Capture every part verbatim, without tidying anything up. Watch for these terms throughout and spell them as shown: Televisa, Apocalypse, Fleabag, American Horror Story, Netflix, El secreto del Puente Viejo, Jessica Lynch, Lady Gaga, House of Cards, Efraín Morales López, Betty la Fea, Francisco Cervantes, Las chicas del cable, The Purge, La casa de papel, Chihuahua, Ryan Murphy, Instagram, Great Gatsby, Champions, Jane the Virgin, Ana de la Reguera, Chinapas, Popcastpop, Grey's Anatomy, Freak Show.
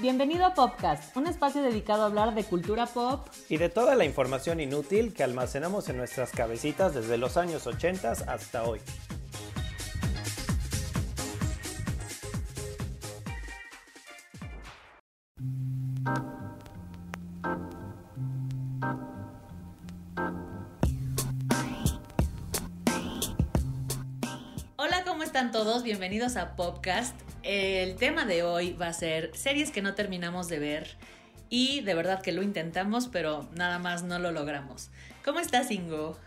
Bienvenido a Popcast, un espacio dedicado a hablar de cultura pop y de toda la información inútil que almacenamos en nuestras cabecitas desde los años ochenta hasta hoy. Hola, ¿cómo están todos? Bienvenidos a Popcast. El tema de hoy va a ser series que no terminamos de ver y de verdad que lo intentamos, pero nada más no lo logramos. ¿Cómo estás, Ingo?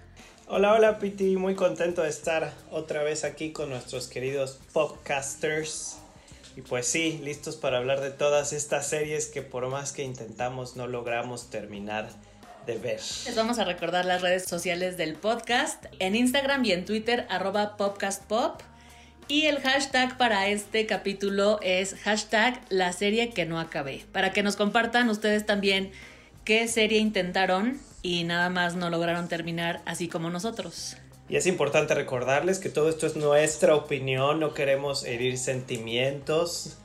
Hola, hola, Piti. Muy contento de estar otra vez aquí con nuestros queridos podcasters. Y pues sí, listos para hablar de todas estas series que por más que intentamos no logramos terminar de ver. Les vamos a recordar las redes sociales del podcast en Instagram y en Twitter, arroba popcastpop. Y el hashtag para este capítulo es hashtag la serie que no acabé. Para que nos compartan ustedes también qué serie intentaron y nada más no lograron terminar, así como nosotros. Y es importante recordarles que todo esto es nuestra opinión, no queremos herir sentimientos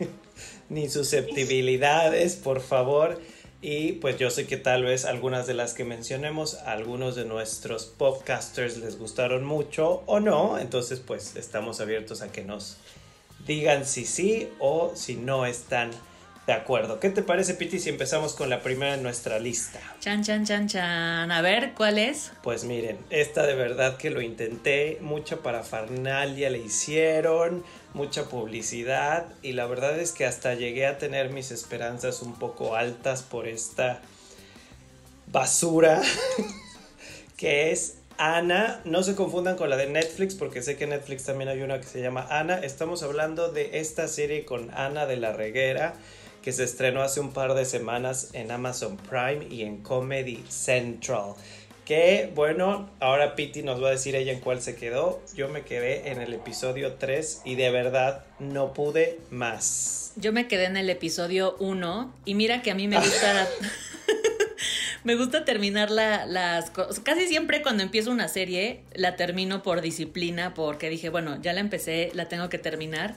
ni susceptibilidades, por favor. Y pues yo sé que tal vez algunas de las que mencionemos a algunos de nuestros podcasters les gustaron mucho o no. Entonces pues estamos abiertos a que nos digan si sí o si no están de acuerdo. ¿Qué te parece, Piti, si empezamos con la primera en nuestra lista? Chan, chan, chan, chan. A ver, ¿cuál es? Pues miren, esta de verdad que lo intenté. Mucha parafernalia le hicieron, mucha publicidad, y la verdad es que hasta llegué a tener mis esperanzas un poco altas por esta basura que es Ana. No se confundan con la de Netflix, porque sé que en Netflix también hay una que se llama Ana. Estamos hablando de esta serie con Ana de la Reguera que se estrenó hace un par de semanas en Amazon Prime y en Comedy Central. Que bueno, ahora Piti nos va a decir ella en cuál se quedó. Yo me quedé en el episodio tres y de verdad no pude más. Yo me quedé en el episodio uno y mira que a mí me gusta... la... me gusta terminar la, las cosas. Casi siempre cuando empiezo una serie la termino por disciplina, porque dije, bueno, ya la empecé, la tengo que terminar.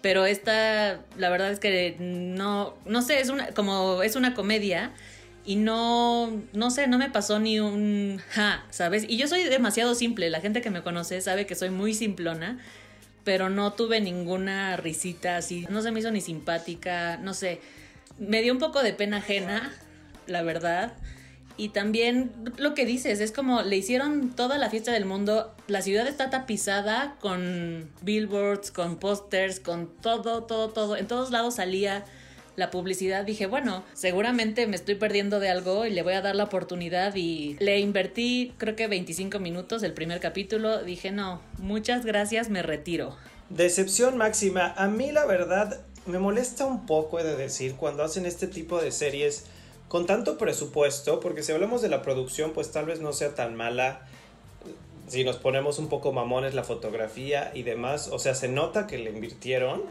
Pero esta, la verdad es que no, no sé, es una, como es una comedia. Y no, no sé, no me pasó ni un ja, ¿sabes? Y yo soy demasiado simple, la gente que me conoce sabe que soy muy simplona, pero no tuve ninguna risita así, no se me hizo ni simpática, no sé. Me dio un poco de pena ajena, la verdad. Y también lo que dices, es como le hicieron toda la fiesta del mundo, la ciudad está tapizada con billboards, con pósters, con todo, todo, todo, en todos lados salía... la publicidad. Dije, bueno, seguramente me estoy perdiendo de algo y le voy a dar la oportunidad, y le invertí creo que veinticinco minutos el primer capítulo. Dije, no, muchas gracias, me retiro. Decepción máxima. A mí la verdad me molesta un poco, he de decir, cuando hacen este tipo de series con tanto presupuesto, porque si hablamos de la producción pues tal vez no sea tan mala. Si nos ponemos un poco mamones, la fotografía y demás, o sea, se nota que le invirtieron.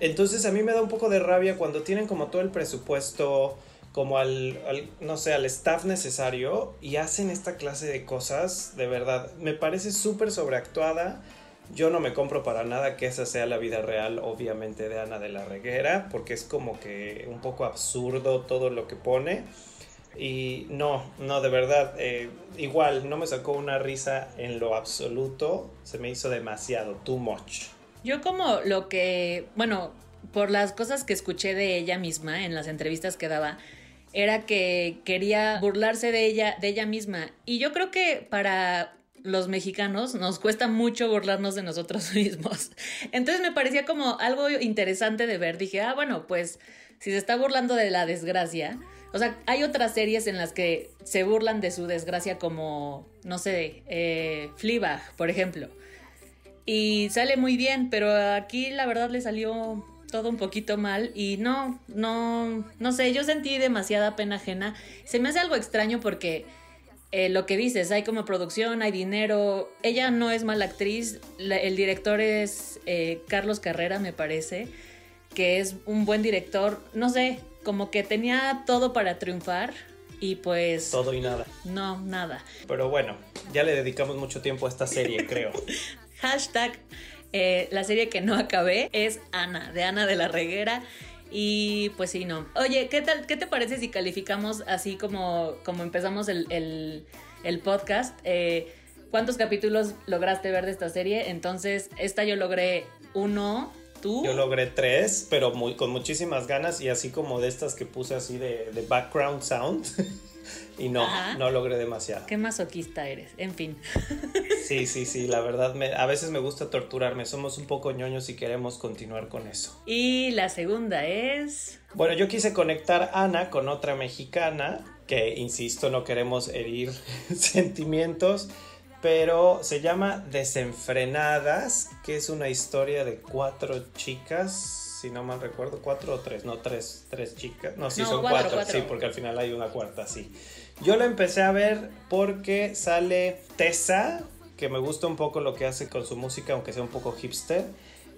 Entonces a mí me da un poco de rabia cuando tienen como todo el presupuesto, como al, al, no sé, al staff necesario, y hacen esta clase de cosas. De verdad, me parece súper sobreactuada. Yo no me compro para nada que esa sea la vida real, obviamente, de Ana de la Reguera, porque es como que un poco absurdo todo lo que pone. Y no, no, de verdad, eh, igual, no me sacó una risa en lo absoluto. Se me hizo demasiado, too much. Yo como lo que, bueno, por las cosas que escuché de ella misma en las entrevistas que daba, era que quería burlarse de ella, de ella misma. Y yo creo que para los mexicanos nos cuesta mucho burlarnos de nosotros mismos. Entonces me parecía como algo interesante de ver. Dije, ah, bueno, pues si se está burlando de la desgracia... O sea, hay otras series en las que se burlan de su desgracia, como, no sé, eh, Fleabag, por ejemplo. Y sale muy bien, pero aquí la verdad le salió todo un poquito mal. Y no, no, no sé, yo sentí demasiada pena ajena. Se me hace algo extraño porque eh, lo que dices, hay como producción, hay dinero. Ella no es mala actriz, la, el director es eh, Carlos Carrera, me parece, que es un buen director. No sé, como que tenía todo para triunfar. Y pues... todo y nada. No, nada. Pero bueno, ya le dedicamos mucho tiempo a esta serie, creo. Hashtag eh, la serie que no acabé es Ana, de Ana de la Reguera. Y pues sí, no. Oye, ¿qué tal? ¿Qué te parece si calificamos así como, como empezamos el, el, el podcast? Eh, ¿Cuántos capítulos lograste ver de esta serie? Entonces, esta yo logré uno, ¿tú? Yo logré tres, pero muy, con muchísimas ganas y así como de estas que puse así de, de background sound. Y no, ajá, no logré demasiado. Qué masoquista eres, en fin. Sí, sí, sí, la verdad, me, a veces me gusta torturarme. Somos un poco ñoños y queremos continuar con eso. Y la segunda es... Bueno, yo quise conectar Ana con otra mexicana, que, insisto, no queremos herir sentimientos, pero se llama Desenfrenadas, que es una historia de cuatro chicas... Si no mal recuerdo, cuatro o tres, no, tres, tres chicas. No, sí, no, son cuatro, cuatro, cuatro, sí, porque al final hay una cuarta, sí. Yo la empecé a ver porque sale Tessa, que me gusta un poco lo que hace con su música, aunque sea un poco hipster.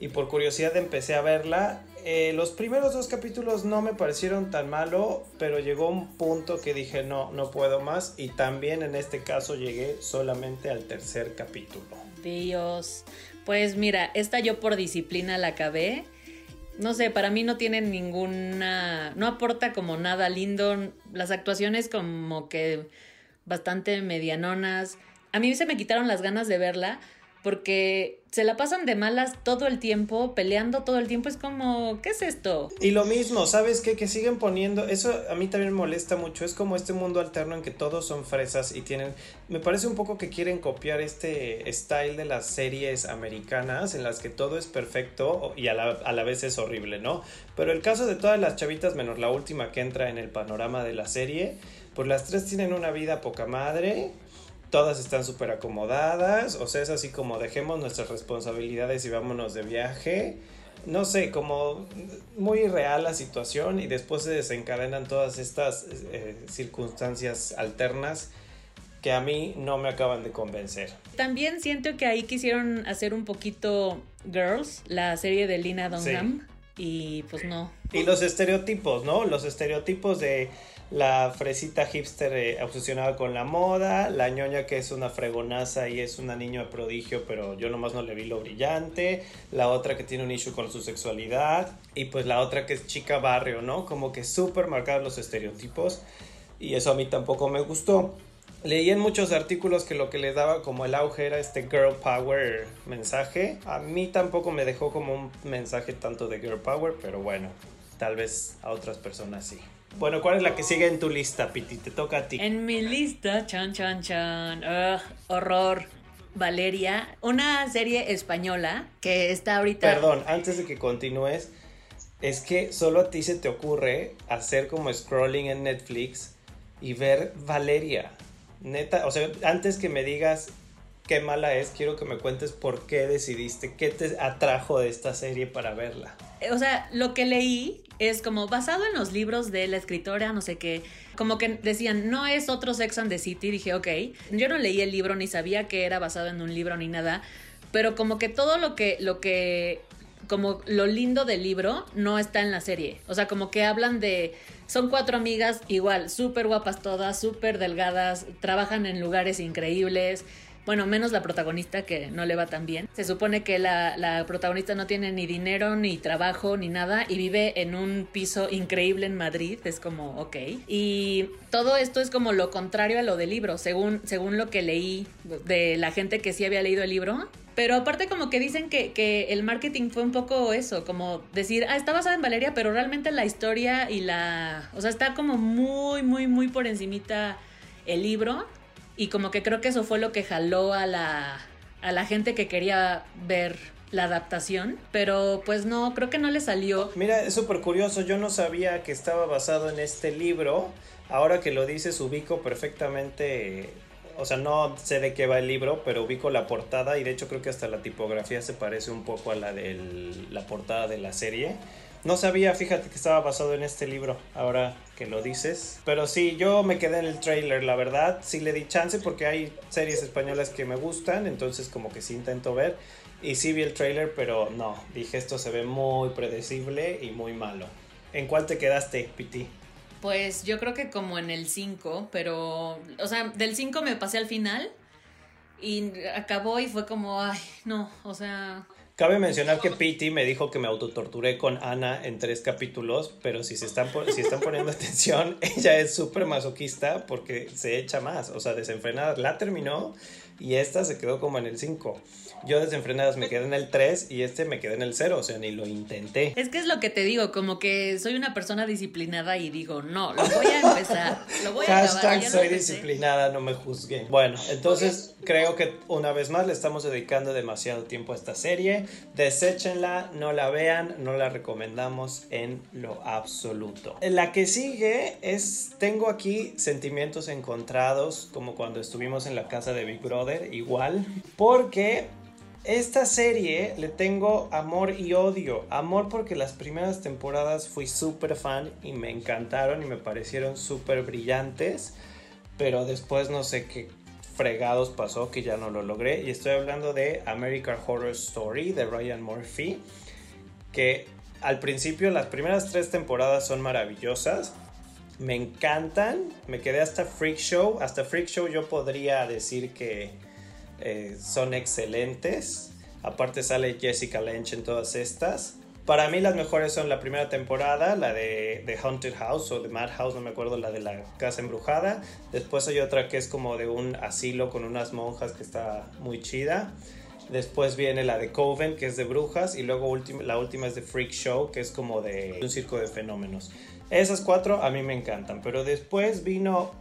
Y por curiosidad empecé a verla. Eh, los primeros dos capítulos no me parecieron tan malo, pero llegó un punto que dije, no, no puedo más. Y también en este caso llegué solamente al tercer capítulo. Dios, pues mira, esta yo por disciplina la acabé. No sé, para mí no tiene ninguna... No aporta como nada lindo. Las actuaciones como que bastante medianonas. A mí se me quitaron las ganas de verla porque se la pasan de malas todo el tiempo, peleando todo el tiempo. Es como, ¿qué es esto? Y lo mismo, ¿sabes qué? Que siguen poniendo... Eso a mí también me molesta mucho. Es como este mundo alterno en que todos son fresas y tienen... Me parece un poco que quieren copiar este style de las series americanas en las que todo es perfecto y a la, a la vez es horrible, ¿no? Pero el caso de todas las chavitas, menos la última que entra en el panorama de la serie, pues las tres tienen una vida poca madre... Todas están súper acomodadas, o sea, es así como dejemos nuestras responsabilidades y vámonos de viaje. No sé, como muy real la situación y después se desencadenan todas estas eh, circunstancias alternas que a mí no me acaban de convencer. También siento que ahí quisieron hacer un poquito Girls, la serie de Lena Dunham, sí. Y pues no. Y los estereotipos, ¿no? Los estereotipos de... La fresita hipster eh, obsesionada con la moda, la ñoña que es una fregonaza y es una niña prodigio, pero yo nomás no le vi lo brillante, la otra que tiene un issue con su sexualidad y pues la otra que es chica barrio, ¿no? Como que súper marcados los estereotipos y eso a mí tampoco me gustó. Leí en muchos artículos que lo que le daba como el auge era este girl power mensaje. A mí tampoco me dejó como un mensaje tanto de girl power, pero bueno, tal vez a otras personas sí. Bueno, ¿cuál es la que sigue en tu lista, Piti? Te toca a ti. En mi lista, chan, chan, chan. Ugh, horror. Valeria, una serie española que está ahorita... Perdón, antes de que continúes, es que solo a ti se te ocurre hacer como scrolling en Netflix y ver Valeria. Neta, o sea, antes que me digas qué mala es, quiero que me cuentes por qué decidiste, qué te atrajo de esta serie para verla. O sea, lo que leí... Es como basado en los libros de la escritora, no sé qué. Como que decían, no es otro Sex and the City. Dije, ok. Yo no leí el libro, ni sabía que era basado en un libro, ni nada. Pero como que todo lo que... lo que como lo lindo del libro no está en la serie. O sea, como que hablan de... Son cuatro amigas igual, súper guapas todas, súper delgadas. Trabajan en lugares increíbles. Bueno, menos la protagonista, que no le va tan bien. Se supone que la, la protagonista no tiene ni dinero, ni trabajo, ni nada. Y vive en un piso increíble en Madrid. Es como, ok. Y todo esto es como lo contrario a lo del libro, según, según lo que leí de la gente que sí había leído el libro. Pero aparte como que dicen que, que el marketing fue un poco eso, como decir, ah, está basada en Valeria, pero realmente la historia y la... O sea, está como muy, muy, muy por encimita el libro. Y como que creo que eso fue lo que jaló a la, a la gente que quería ver la adaptación. Pero pues no, creo que no le salió. Mira, es súper curioso. Yo no sabía que estaba basado en este libro. Ahora que lo dices, ubico perfectamente... O sea, no sé de qué va el libro, pero ubico la portada. Y de hecho creo que hasta la tipografía se parece un poco a la de la portada de la serie. No sabía, fíjate, que estaba basado en este libro, ahora que lo dices. Pero sí, yo me quedé en el tráiler, la verdad. Sí le di chance porque hay series españolas que me gustan, entonces como que sí intento ver. Y sí vi el tráiler, pero no, dije, esto se ve muy predecible y muy malo. ¿En cuál te quedaste, Piti? Pues yo creo que como en el cinco, pero... O sea, del cinco me pasé al final y acabó y fue como, ay, no, o sea... Cabe mencionar que Piti me dijo que me autotorturé con Ana en tres capítulos, pero si se están, si están poniendo atención, ella es súper masoquista porque se echa más. O sea, Desenfrenadas la terminó y esta se quedó como en el cinco. Yo Desenfrenadas me quedé en el tres y este me quedé en el cero, o sea, ni lo intenté. Es que es lo que te digo, como que soy una persona disciplinada y digo, no, lo voy a empezar, lo voy a acabar. Hashtag soy disciplinada, no me juzguen. Bueno, entonces creo que una vez más le estamos dedicando demasiado tiempo a esta serie. Deséchenla, no la vean, no la recomendamos en lo absoluto. La que sigue es, tengo aquí sentimientos encontrados, como cuando estuvimos en la casa de Big Brother, igual, porque esta serie le tengo amor y odio. Amor porque las primeras temporadas fui súper fan y me encantaron y me parecieron súper brillantes, pero después no sé qué fregados pasó que ya no lo logré, y estoy hablando de American Horror Story de Ryan Murphy, que al principio las primeras tres temporadas son maravillosas, me encantan, me quedé hasta Freak Show, hasta Freak Show yo podría decir que eh, son excelentes, aparte sale Jessica Lynch en todas estas. Para mí las mejores son la primera temporada, la de, de Haunted House o de Madhouse, no me acuerdo, la de la casa embrujada. Después hay otra que es como de un asilo con unas monjas que está muy chida. Después viene la de Coven, que es de brujas. Y luego ultima, la última es de Freak Show, que es como de un circo de fenómenos. Esas cuatro a mí me encantan. Pero después vino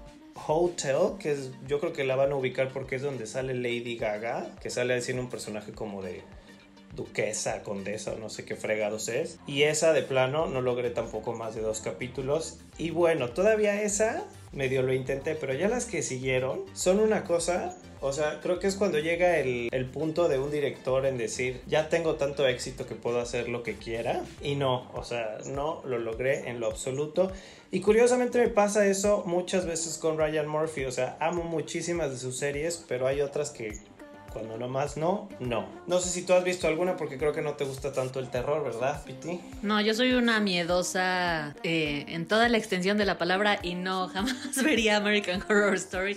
Hotel, que es, yo creo que la van a ubicar porque es donde sale Lady Gaga, que sale haciendo un personaje como de duquesa, condesa, no sé qué fregados es. Y esa de plano no logré tampoco más de dos capítulos. Y bueno, todavía esa medio lo intenté, pero ya las que siguieron son una cosa. O sea, creo que es cuando llega el, el punto de un director en decir, ya tengo tanto éxito que puedo hacer lo que quiera. Y no, o sea, no lo logré en lo absoluto. Y curiosamente me pasa eso muchas veces con Ryan Murphy. O sea, amo muchísimas de sus series, pero hay otras que cuando nomás no, no. No sé si tú has visto alguna porque creo que no te gusta tanto el terror, ¿verdad, Piti? No, yo soy una miedosa eh, en toda la extensión de la palabra y no, jamás vería American Horror Story.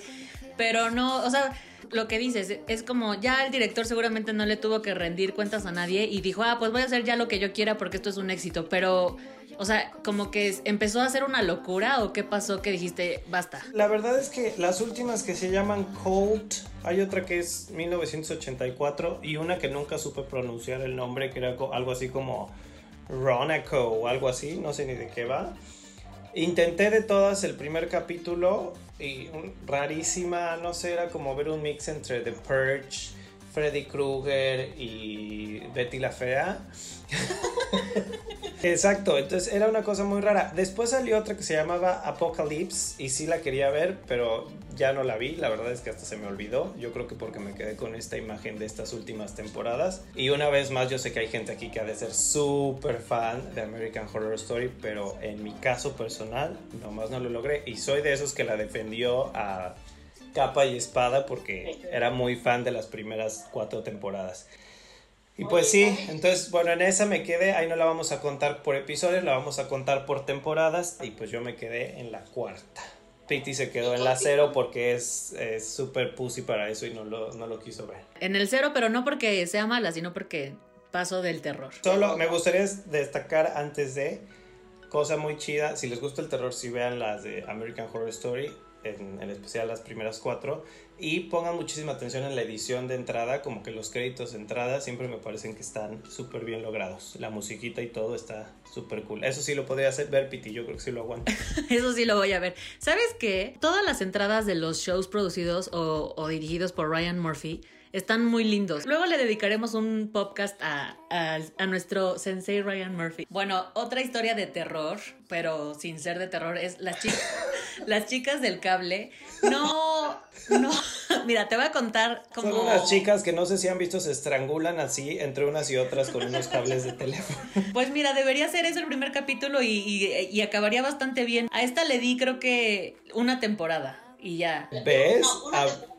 Pero no, o sea, lo que dices es como ya el director seguramente no le tuvo que rendir cuentas a nadie y dijo, ah, pues voy a hacer ya lo que yo quiera porque esto es un éxito, pero... O sea, como que empezó a hacer una locura o qué pasó que dijiste, basta. La verdad es que las últimas que se llaman Cold, hay otra que es mil novecientos ochenta y cuatro y una que nunca supe pronunciar el nombre, que era algo así como Ronaco o algo así, no sé ni de qué va. Intenté de todas el primer capítulo y rarísima, no sé, era como ver un mix entre The Purge, Freddy Krueger y Betty la Fea. Exacto, entonces era una cosa muy rara. Después salió otra que se llamaba Apocalypse y sí la quería ver, pero ya no la vi, la verdad es que hasta se me olvidó. Yo creo que porque me quedé con esta imagen de estas últimas temporadas. Y una vez más, yo sé que hay gente aquí que ha de ser súper fan de American Horror Story, pero en mi caso personal nomás no lo logré. Y soy de esos que la defendió a capa y espada porque era muy fan de las primeras cuatro temporadas. Y pues sí, entonces, bueno, en esa me quedé, ahí no la vamos a contar por episodios, la vamos a contar por temporadas, y pues yo me quedé en la cuarta. Piti se quedó en la cero porque es súper pussy para eso y no lo, no lo quiso ver. En el cero, pero no porque sea mala, sino porque paso del terror. Solo me gustaría destacar antes de, cosa muy chida, si les gusta el terror, sí vean las de American Horror Story, en, en especial las primeras cuatro, y pongan muchísima atención en la edición de entrada, como que los créditos de entrada siempre me parecen que están súper bien logrados, la musiquita y todo está súper cool. Eso sí lo podría hacer, ver, Piti, yo creo que sí lo aguanto. Eso sí lo voy a ver. ¿Sabes qué? Todas las entradas de los shows producidos o, o dirigidos por Ryan Murphy están muy lindos. Luego le dedicaremos un podcast a, a, a nuestro sensei Ryan Murphy. Bueno, otra historia de terror, pero sin ser de terror, es Las chicas, las chicas del cable. No, no. Mira, te voy a contar cómo... Son unas chicas que no sé si han visto, se estrangulan así entre unas y otras con unos cables de teléfono. Pues mira, debería ser eso el primer capítulo y, y, y acabaría bastante bien. A esta le di creo que una temporada. Y ya. ¿Ves?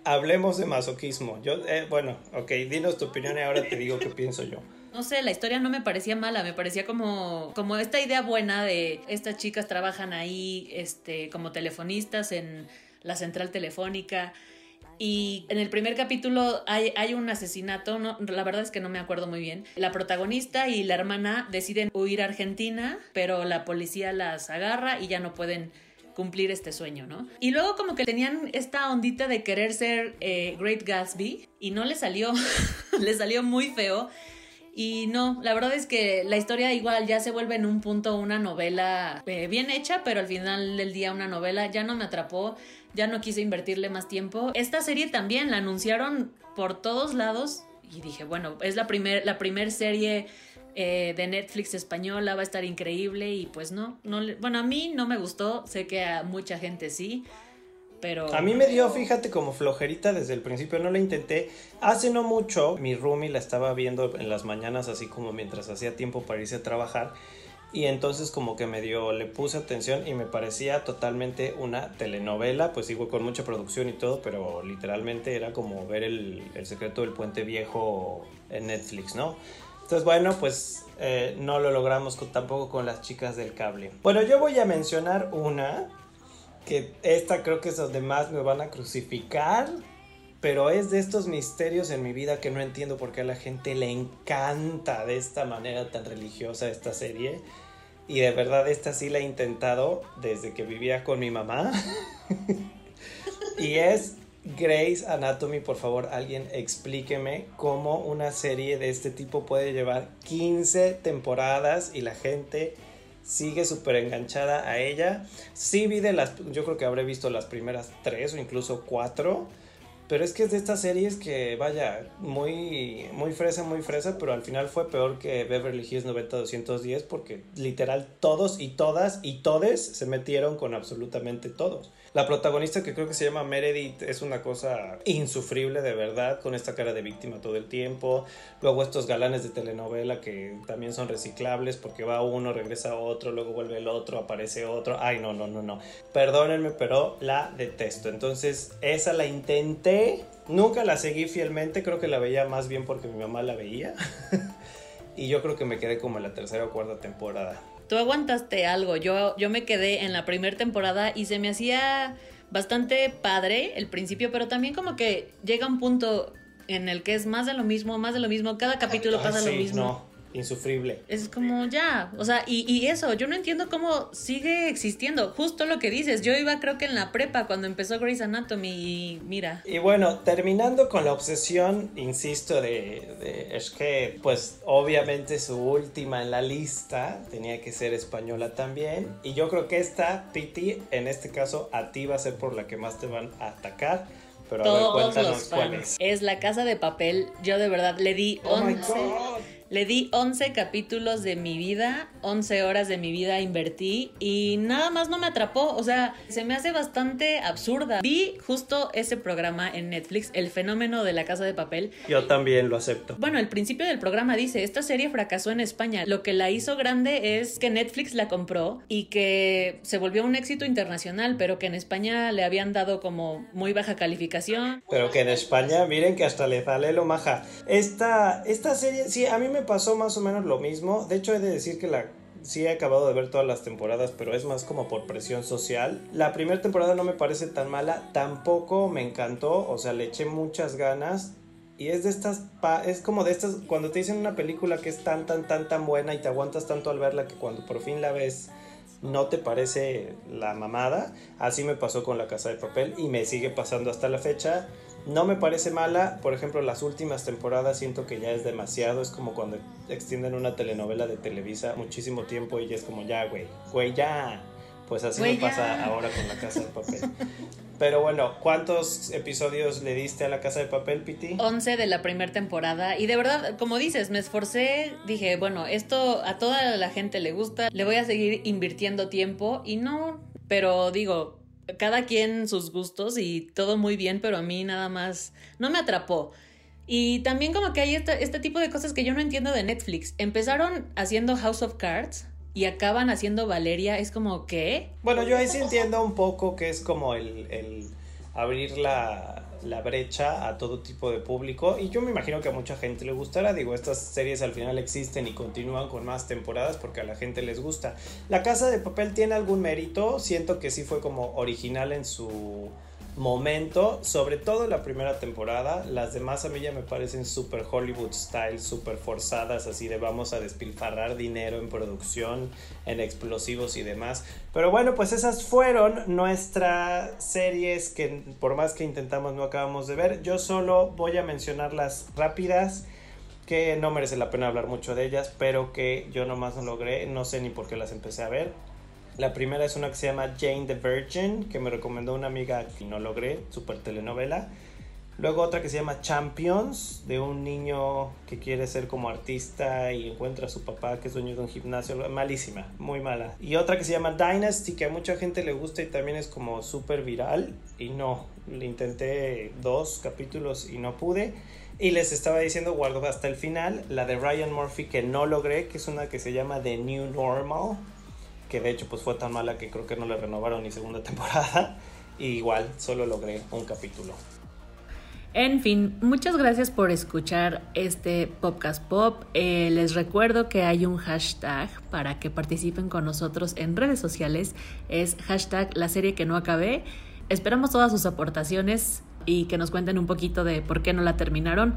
Hablemos de masoquismo. Yo, eh, bueno, ok, dinos tu opinión y ahora te digo qué pienso yo. No sé, la historia no me parecía mala, me parecía como, como esta idea buena de estas chicas trabajan ahí este, como telefonistas en la central telefónica Y en el primer capítulo hay, hay un asesinato, no, la verdad es que no me acuerdo muy bien. La protagonista y la hermana deciden huir a Argentina, pero la policía las agarra y ya no pueden cumplir este sueño, ¿no? Y luego como que tenían esta ondita de querer ser eh, Great Gatsby y no les salió, les salió muy feo. Y no, la verdad es que la historia igual ya se vuelve en un punto una novela eh, bien hecha, pero al final del día una novela. Ya no me atrapó, ya no quise invertirle más tiempo. Esta serie también la anunciaron por todos lados y dije, bueno, es la primer, la primer serie eh, de Netflix española, va a estar increíble. Y pues no, no, bueno, a mí no me gustó, sé que a mucha gente sí. Pero... a mí me dio, fíjate, como flojerita desde el principio, no la intenté. Hace no mucho, mi roomie la estaba viendo en las mañanas, así como mientras hacía tiempo para irse a trabajar. Y entonces como que me dio, le puse atención y me parecía totalmente una telenovela. Pues igual con mucha producción y todo, pero literalmente era como ver el, el secreto del Puente Viejo en Netflix, ¿no? Entonces, bueno, pues eh, no lo logramos con, tampoco con Las Chicas del Cable. Bueno, yo voy a mencionar una... que esta creo que es donde más me van a crucificar, pero es de estos misterios en mi vida que no entiendo por qué a la gente le encanta de esta manera tan religiosa esta serie. Y de verdad esta sí la he intentado desde que vivía con mi mamá. Y es Grey's Anatomy. Por favor, alguien explíqueme cómo una serie de este tipo puede llevar quince temporadas y la gente... sigue súper enganchada a ella. Sí vi de las... yo creo que habré visto las primeras tres o incluso cuatro. Pero es que es de estas series que, vaya, muy, muy fresa, muy fresa. Pero al final fue peor que Beverly Hills nueve cero dos uno cero porque literal todos y todas y todes se metieron con absolutamente todos. La protagonista, que creo que se llama Meredith, es una cosa insufrible de verdad, con esta cara de víctima todo el tiempo. Luego estos galanes de telenovela que también son reciclables porque va uno, regresa otro, luego vuelve el otro, aparece otro. Ay, no, no, no, no. Perdónenme, pero la detesto. Entonces, esa la intenté. Nunca la seguí fielmente, creo que la veía más bien porque mi mamá la veía. Y yo creo que me quedé como en la tercera o cuarta temporada. Tú aguantaste algo, yo, yo me quedé en la primera temporada y se me hacía bastante padre el principio, pero también como que llega un punto en el que es más de lo mismo, más de lo mismo, cada capítulo pasa Ay, sí, lo mismo. No. Insufrible. Es como ya, o sea, y, y eso, yo no entiendo cómo sigue existiendo, justo lo que dices, yo iba creo que en la prepa cuando empezó Grey's Anatomy y mira. Y bueno, terminando con la obsesión, insisto, de, de es que pues obviamente su última en la lista tenía que ser española también, y yo creo que esta, Piti, en este caso a ti va a ser por la que más te van a atacar. Pero todos a ver, cuéntanos los fans. Cuál es. Es La Casa de Papel. Yo de verdad le di once, oh le di once capítulos de mi vida, once horas de mi vida invertí y nada más no me atrapó. O sea, se me hace bastante absurda. Vi justo ese programa en Netflix, El fenómeno de La Casa de Papel. Yo también lo acepto. Bueno, el principio del programa dice, esta serie fracasó en España. Lo que la hizo grande es que Netflix la compró y que se volvió un éxito internacional, pero que en España le habían dado como muy baja calificación. Pero que en España, miren que hasta le sale lo maja. Esta, esta serie, sí, a mí me pasó más o menos lo mismo. De hecho, he de decir que la sí he acabado de ver todas las temporadas, pero es más como por presión social. La primera temporada no me parece tan mala, tampoco me encantó, o sea, le eché muchas ganas. Y es de estas, es como de estas, cuando te dicen una película que es tan, tan, tan, tan buena y te aguantas tanto al verla que cuando por fin la ves... no te parece la mamada. Así me pasó con La Casa de Papel y me sigue pasando hasta la fecha. No me parece mala, por ejemplo, las últimas temporadas siento que ya es demasiado. Es como cuando extienden una telenovela de Televisa muchísimo tiempo y ya es como ya, güey, güey, ya. Pues así güey, me pasa ya. Ahora con La Casa de Papel. Pero bueno, ¿cuántos episodios le diste a La Casa de Papel, Piti? once de la primera temporada. Y de verdad, como dices, me esforcé. Dije, bueno, esto a toda la gente le gusta. Le voy a seguir invirtiendo tiempo. Y no, pero digo, cada quien sus gustos y todo muy bien. Pero a mí nada más no me atrapó. Y también como que hay este, este tipo de cosas que yo no entiendo de Netflix. Empezaron haciendo House of Cards. Y acaban haciendo Valeria, es como, ¿qué? Bueno, yo ahí sí entiendo un poco que es como el, el abrir la, la brecha a todo tipo de público. Y yo me imagino que a mucha gente le gustará. Digo, estas series al final existen y continúan con más temporadas porque a la gente les gusta. La Casa de Papel tiene algún mérito. Siento que sí fue como original en su... momento, sobre todo la primera temporada. Las demás a mí ya me parecen super Hollywood style, super forzadas, así de vamos a despilfarrar dinero en producción, en explosivos y demás. Pero bueno, pues esas fueron nuestras series que por más que intentamos no acabamos de ver. Yo solo voy a mencionar las rápidas, que no merece la pena hablar mucho de ellas, pero que yo nomás no logré, no sé ni por qué las empecé a ver. La primera es una que se llama Jane the Virgin, que me recomendó una amiga y no logré, super telenovela. Luego otra que se llama Champions, de un niño que quiere ser como artista y encuentra a su papá que es dueño de un gimnasio. Malísima, muy mala. Y otra que se llama Dynasty, que a mucha gente le gusta y también es como súper viral. Y no, le intenté dos capítulos y no pude. Y les estaba diciendo, guardo hasta el final, la de Ryan Murphy que no logré, que es una que se llama The New Normal, que de hecho pues fue tan mala que creo que no la renovaron ni segunda temporada, y igual solo logré un capítulo. En fin, muchas gracias por escuchar este Popcast Pop. Eh, les recuerdo que hay un hashtag para que participen con nosotros en redes sociales, es hashtag la serie que no acabé. Esperamos todas sus aportaciones y que nos cuenten un poquito de por qué no la terminaron.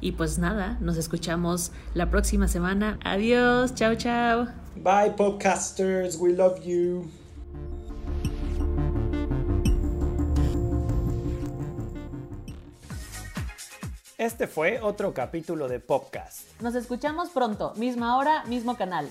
Y pues nada, nos escuchamos la próxima semana. Adiós, chao, chao. Bye, podcasters, we love you. Este fue otro capítulo de Popcast. Nos escuchamos pronto, misma hora, mismo canal.